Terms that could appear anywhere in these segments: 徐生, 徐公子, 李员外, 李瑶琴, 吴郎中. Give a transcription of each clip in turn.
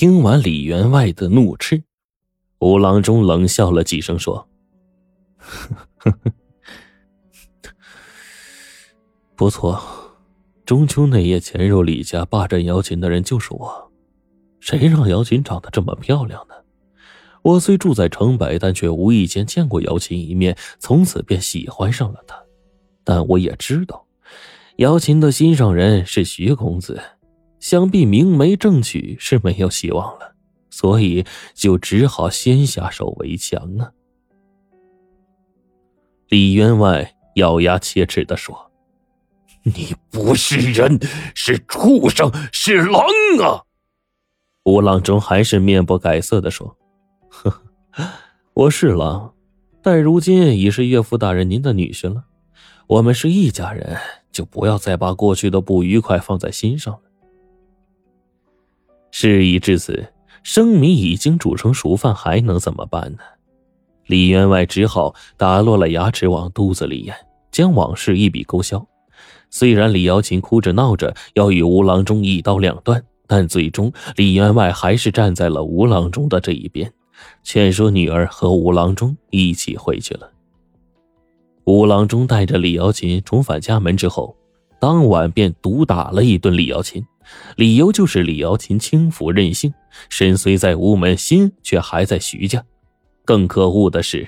听完李员外的怒斥，吴郎中冷笑了几声说，不错，中秋那夜潜入李家霸占瑶琴的人就是我，谁让瑶琴长得这么漂亮呢？我虽住在城北，但却无意间见过瑶琴一面，从此便喜欢上了她。但我也知道瑶琴的心上人是徐公子，想必明媒正娶是没有希望了，所以就只好先下手为强啊。李员外咬牙切齿地说，你不是人，是畜生，是狼啊！吴郎中还是面不改色地说，呵呵，我是狼，但如今已是岳父大人您的女婿了，我们是一家人，就不要再把过去的不愉快放在心上了。事已至此，生米已经煮成熟饭，还能怎么办呢？李员外只好打落了牙齿往肚子里咽，将往事一笔勾销。虽然李瑶琴哭着闹着要与吴郎中一刀两断，但最终李员外还是站在了吴郎中的这一边，劝说女儿和吴郎中一起回去了。吴郎中带着李瑶琴重返家门之后，当晚便毒打了一顿李瑶琴，理由就是李瑶琴轻浮任性，身虽在吴门，心却还在徐家。更可恶的是，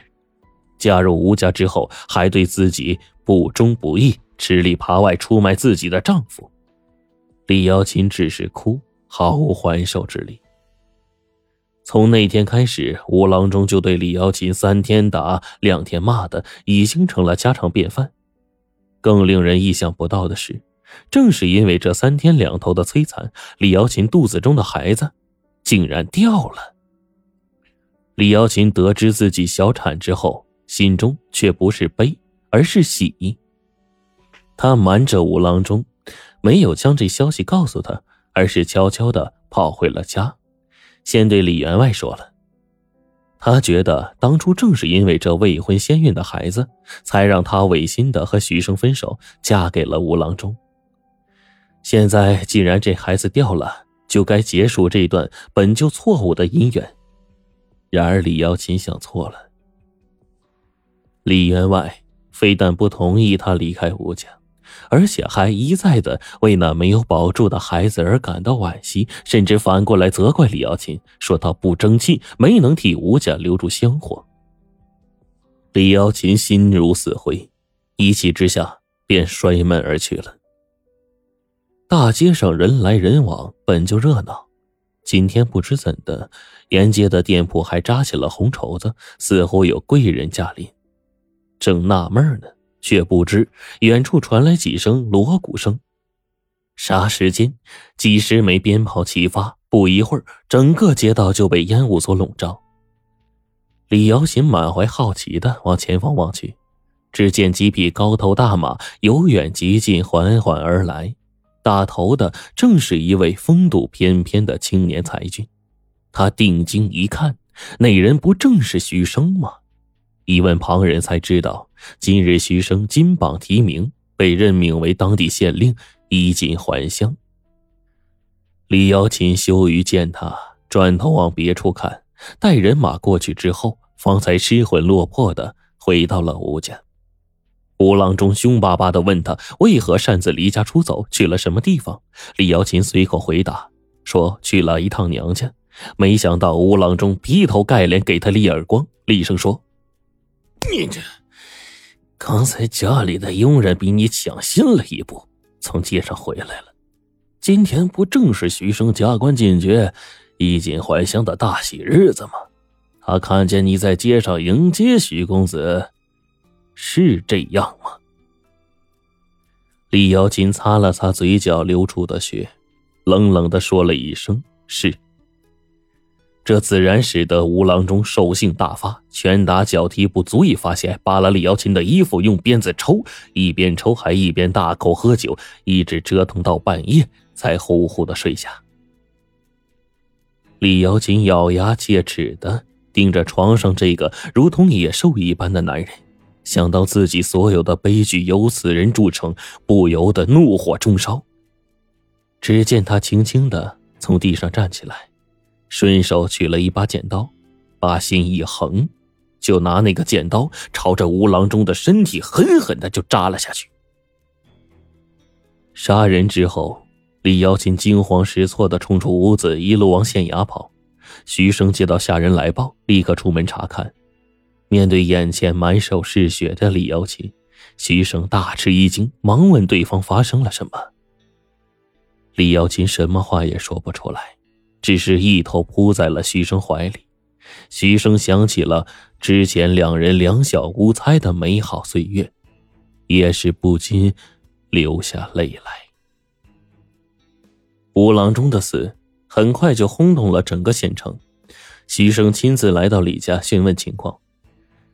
嫁入吴家之后还对自己不忠不义，吃里扒外出卖自己的丈夫。李瑶琴只是哭，毫无还手之力。从那天开始，吴郎中就对李瑶琴3天打2天骂的已经成了家常便饭。更令人意想不到的是，正是因为这3天2头的摧残，李瑶琴肚子中的孩子竟然掉了。李瑶琴得知自己小产之后，心中却不是悲，而是喜。她瞒着吴郎中，没有将这消息告诉他，而是悄悄地跑回了家，先对李员外说了。他觉得当初正是因为这未婚先孕的孩子，才让他违心的和徐生分手，嫁给了吴郎中。现在既然这孩子掉了，就该结束这段本就错误的姻缘。然而李瑶琴想错了。李员外非但不同意他离开吴家，而且还一再的为那没有保住的孩子而感到惋惜，甚至反过来责怪李瑶琴，说她不争气，没能替吴家留住香火。李瑶琴心如死灰，一气之下便摔门而去了。大街上人来人往，本就热闹，今天不知怎的，沿街的店铺还扎起了红绸子，似乎有贵人驾临。正纳闷呢，却不知远处传来几声锣鼓声。霎时间，几十枚鞭炮齐发，不一会儿整个街道就被烟雾所笼罩。李瑶琴满怀好奇地往前方望去，只见几匹高头大马由远及近缓缓而来，打头的正是一位风度翩翩的青年才俊。他定睛一看，那人不正是徐生吗？一问旁人才知道，今日徐生金榜题名，被任命为当地县令，衣锦还乡。李瑶琴羞于见他，转头往别处看，带人马过去之后，方才失魂落魄的回到了吴家。吴郎中凶巴巴的问他为何擅自离家出走，去了什么地方。李瑶琴随口回答说，去了一趟娘家。没想到吴郎中劈头盖脸给他一耳光，厉声说，你这刚才家里的佣人比你抢先了一步，从街上回来了，今天不正是徐生加官进爵，衣锦还乡的大喜日子吗？他看见你在街上迎接徐公子，是这样吗？李瑶琴擦了擦嘴角流出的血，冷冷地说了一声是。这自然使得吴郎中兽性大发，拳打脚踢不足以发泄，扒了李瑶琴的衣服，用鞭子抽，一边抽还一边大口喝酒，一直折腾到半夜才呼呼的睡下。李瑶琴咬牙切齿的盯着床上这个如同野兽一般的男人，想到自己所有的悲剧由此人铸成，不由得怒火中烧。只见他轻轻的从地上站起来，顺手取了一把剪刀，把心一横，就拿那个剪刀朝着吴郎中的身体狠狠的就扎了下去。杀人之后，李瑶琴惊慌失措的冲出屋子，一路往县衙跑。徐生接到下人来报，立刻出门查看。面对眼前满手是血的李瑶琴，徐生大吃一惊，忙问对方发生了什么。李瑶琴什么话也说不出来，只是一头扑在了徐生怀里。徐生想起了之前两人两小无猜的美好岁月，也是不禁流下泪来。吴郎中的死很快就轰动了整个县城，徐生亲自来到李家询问情况。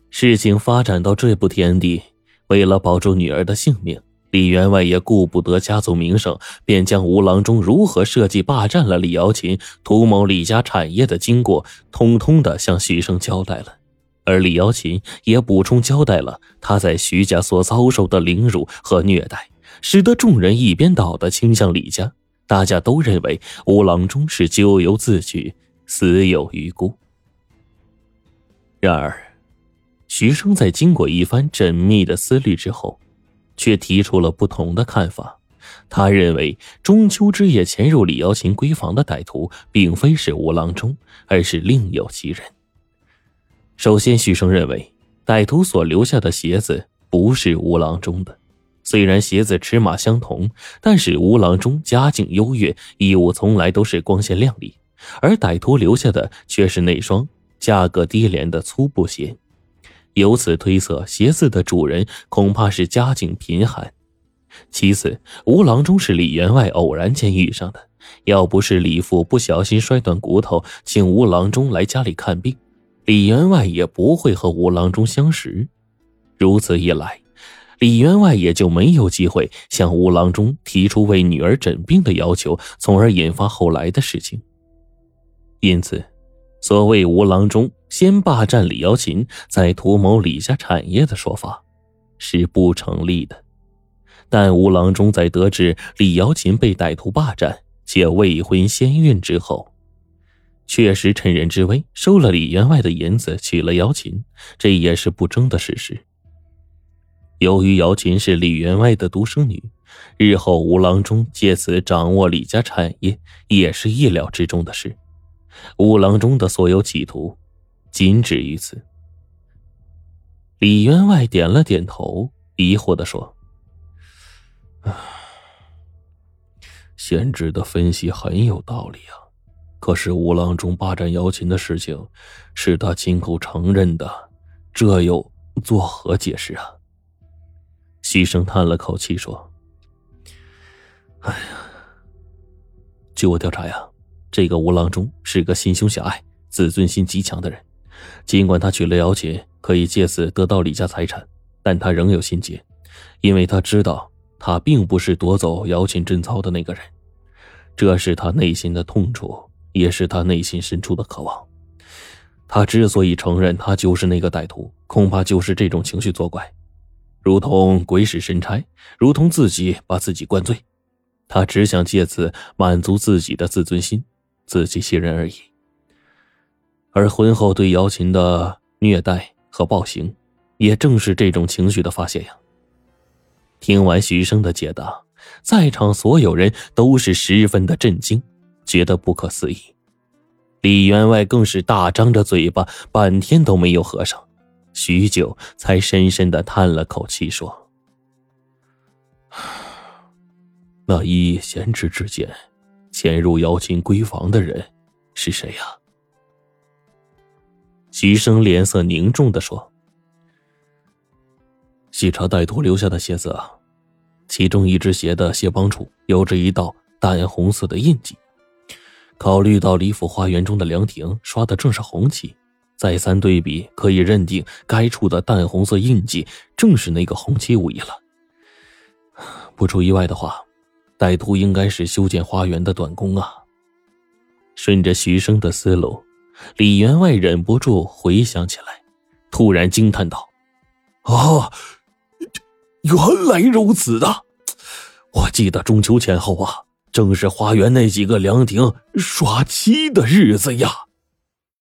事情发展到这步田地，为了保住女儿的性命，李员外也顾不得家族名声，便将吴郎中如何设计霸占了李瑶琴、图谋李家产业的经过通通的向徐生交代了。而李瑶琴也补充交代了她在徐家所遭受的凌辱和虐待，使得众人一边倒的倾向李家，大家都认为吴郎中是咎由自取，死有余辜。然而徐生在经过一番缜密的思虑之后，却提出了不同的看法。他认为中秋之夜潜入李瑶琴闺房的歹徒并非是吴郎中，而是另有其人。首先，徐生认为歹徒所留下的鞋子不是吴郎中的，虽然鞋子尺码相同，但是吴郎中家境优越，衣物从来都是光鲜亮丽，而歹徒留下的却是那双价格低廉的粗布鞋。由此推测，鞋子的主人恐怕是家境贫寒。其次，吴郎中是李员外偶然间遇上的，要不是李父不小心摔断骨头，请吴郎中来家里看病，李员外也不会和吴郎中相识。如此一来，李员外也就没有机会向吴郎中提出为女儿诊病的要求，从而引发后来的事情。因此，所谓吴郎中先霸占李瑶琴，再图谋李家产业的说法是不成立的。但吴郎中在得知李瑶琴被歹徒霸占且未婚先孕之后，确实趁人之危收了李员外的银子，娶了瑶琴，这也是不争的事实。由于瑶琴是李员外的独生女，日后吴郎中借此掌握李家产业也是意料之中的事。吴郎中的所有企图仅止于此。李员外点了点头，疑惑地说：“贤侄的分析很有道理啊，可是吴郎中霸占瑶琴的事情是他亲口承认的，这又作何解释啊？”徐生叹了口气说：“哎呀，据我调查呀，这个吴郎中是个心胸狭隘、自尊心极强的人。尽管他娶了瑶琴，可以借此得到李家财产，但他仍有心结，因为他知道他并不是夺走瑶琴贞操的那个人。这是他内心的痛楚，也是他内心深处的渴望。他之所以承认他就是那个歹徒，恐怕就是这种情绪作怪，如同鬼使神差，如同自己把自己灌醉。他只想借此满足自己的自尊心，自欺欺人而已。而婚后对瑶琴的虐待和暴行，也正是这种情绪的发泄呀。”听完徐生的解答，在场所有人都是十分的震惊，觉得不可思议。李员外更是大张着嘴巴，半天都没有合上，许久才深深的叹了口气说：“那依贤侄之见，潜入瑶琴闺房的人是谁呀？”徐生脸色凝重地说：“细查歹徒留下的鞋子啊，其中一只鞋的鞋帮处有着一道淡红色的印记。考虑到李府花园中的凉亭刷的正是红漆，再三对比可以认定该处的淡红色印记正是那个红漆无疑了。不出意外的话，歹徒应该是修建花园的短工啊。”顺着徐生的思路，李员外忍不住回想起来，突然惊叹道：“哦，原来如此的！我记得中秋前后啊，正是花园那几个凉亭刷漆的日子呀。